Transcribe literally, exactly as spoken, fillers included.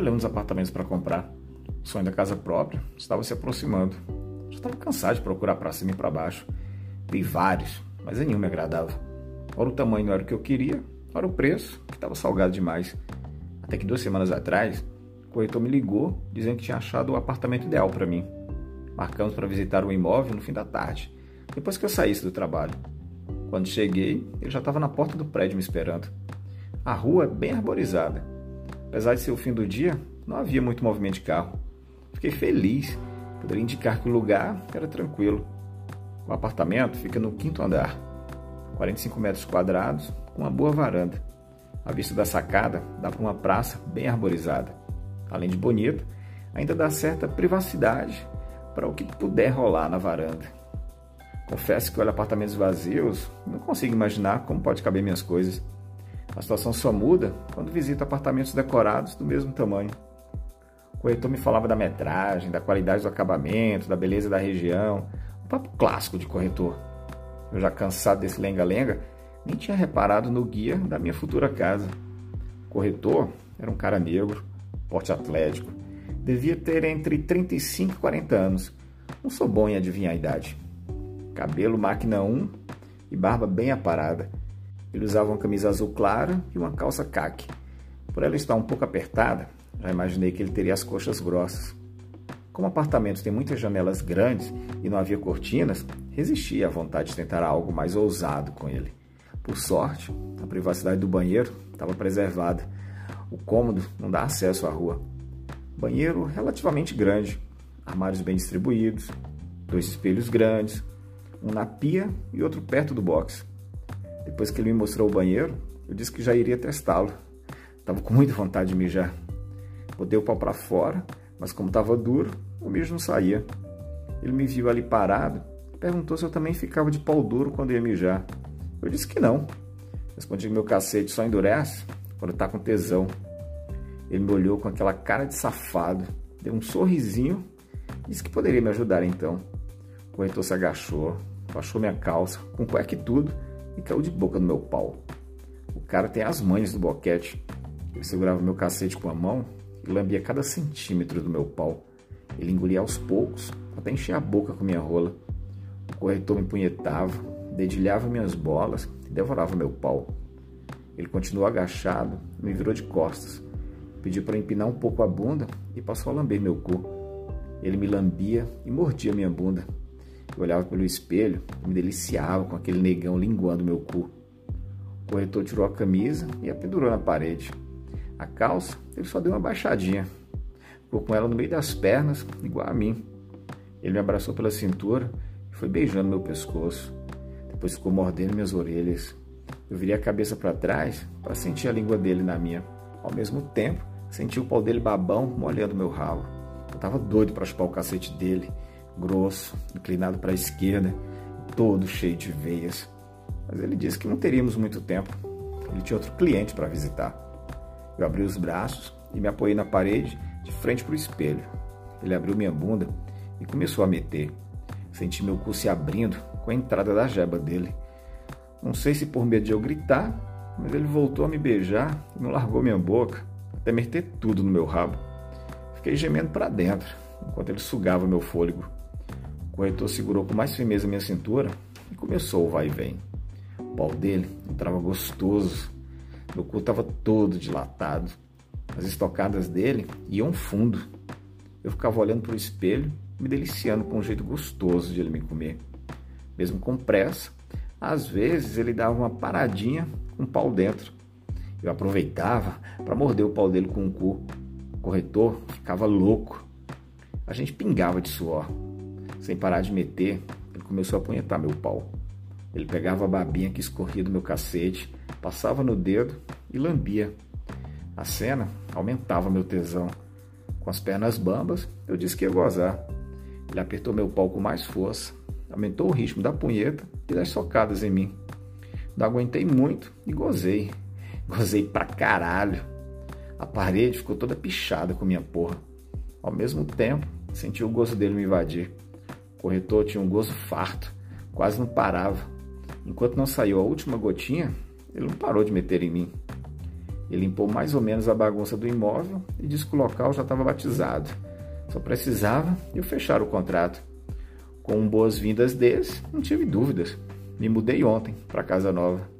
olhando os apartamentos para comprar. O sonho da casa própria estava se aproximando. Já estava cansado de procurar para cima e para baixo. Vi vários, mas nenhum me agradava. Ora o tamanho não era o que eu queria, ora o preço, que estava salgado demais. Até que duas semanas atrás, o corretor me ligou dizendo que tinha achado o apartamento ideal para mim. Marcamos para visitar o imóvel no fim da tarde, depois que eu saísse do trabalho. Quando cheguei, ele já estava na porta do prédio me esperando. A rua é bem arborizada. Apesar de ser o fim do dia, não havia muito movimento de carro. Fiquei feliz. Poderia indicar que o lugar era tranquilo. O apartamento fica no quinto andar, quarenta e cinco metros quadrados, com uma boa varanda. A vista da sacada dá para uma praça bem arborizada. Além de bonito, ainda dá certa privacidade para o que puder rolar na varanda. Confesso que olho apartamentos vazios e não consigo imaginar como pode caber minhas coisas. A situação só muda quando visito apartamentos decorados do mesmo tamanho. O corretor me falava da metragem, da qualidade do acabamento, da beleza da região. Um papo clássico de corretor. Eu, já cansado desse lenga-lenga, nem tinha reparado no guia da minha futura casa. O corretor era um cara negro, porte atlético. Devia ter entre trinta e cinco e quarenta anos. Não sou bom em adivinhar a idade. Cabelo máquina um e barba bem aparada. Ele usava uma camisa azul clara e uma calça caqui. Por ela estar um pouco apertada, já imaginei que ele teria as coxas grossas. Como o apartamento tem muitas janelas grandes e não havia cortinas, resisti à vontade de tentar algo mais ousado com ele. Por sorte, a privacidade do banheiro estava preservada. O cômodo não dá acesso à rua. Banheiro relativamente grande, armários bem distribuídos, dois espelhos grandes, um na pia e outro perto do box. Depois que ele me mostrou o banheiro, eu disse que já iria testá-lo. Estava com muita vontade de mijar. Botei o pau para fora, mas como estava duro, o mijo não saía. Ele me viu ali parado e perguntou se eu também ficava de pau duro quando ia mijar. Eu disse que não. Respondi que meu cacete só endurece quando está com tesão. Ele me olhou com aquela cara de safado, deu um sorrisinho e disse que poderia me ajudar então. O corretor se agachou, baixou minha calça, com cueca e tudo, e caiu de boca no meu pau. O cara tem as manhas do boquete. Ele segurava meu cacete com a mão e lambia cada centímetro do meu pau. Ele engolia aos poucos, até encher a boca com minha rola. O corretor me punhetava, dedilhava minhas bolas e devorava meu pau. Ele continuou agachado e me virou de costas. Pediu para empinar um pouco a bunda e passou a lamber meu cu. Ele me lambia e mordia minha bunda. Eu olhava pelo espelho e me deliciava com aquele negão linguando meu cu. O corretor tirou a camisa e a pendurou na parede. A calça ele só deu uma baixadinha. Ficou com ela no meio das pernas, igual a mim. Ele me abraçou pela cintura e foi beijando meu pescoço. Depois ficou mordendo minhas orelhas. Eu virei a cabeça para trás para sentir a língua dele na minha. Ao mesmo tempo, senti o pau dele babão molhando meu rabo. Eu tava doido para chupar o cacete dele. Grosso, inclinado para a esquerda, todo cheio de veias. Mas ele disse que não teríamos muito tempo. Ele tinha outro cliente para visitar. Eu abri os braços e me apoiei na parede, de frente para o espelho. Ele abriu minha bunda e começou a meter. Senti meu cu se abrindo com a entrada da jeba dele. Não sei se por medo de eu gritar, mas ele voltou a me beijar e não largou minha boca, até meter tudo no meu rabo. Fiquei gemendo para dentro, enquanto ele sugava meu fôlego. O corretor segurou com mais firmeza minha cintura e começou o vai e vem. O pau dele entrava gostoso. Meu cu estava todo dilatado. As estocadas dele iam fundo. Eu ficava olhando para o espelho, me deliciando com um jeito gostoso de ele me comer. Mesmo com pressa, às vezes ele dava uma paradinha com o pau dentro. Eu aproveitava para morder o pau dele com o cu. O corretor ficava louco. A gente pingava de suor. Sem parar de meter, ele começou a apunhetar meu pau. Ele pegava a babinha que escorria do meu cacete, passava no dedo e lambia. A cena aumentava meu tesão. Com as pernas bambas, eu disse que ia gozar. Ele apertou meu pau com mais força, aumentou o ritmo da punheta e das socadas em mim. Não aguentei muito e gozei. Gozei pra caralho. A parede ficou toda pichada com minha porra. Ao mesmo tempo, senti o gozo dele me invadir. O corretor tinha um gozo farto, quase não parava. Enquanto não saiu a última gotinha, ele não parou de meter em mim. Ele limpou mais ou menos a bagunça do imóvel e disse que o local já estava batizado. Só precisava eu fechar o contrato. Com boas-vindas deles, não tive dúvidas. Me mudei ontem para a casa nova.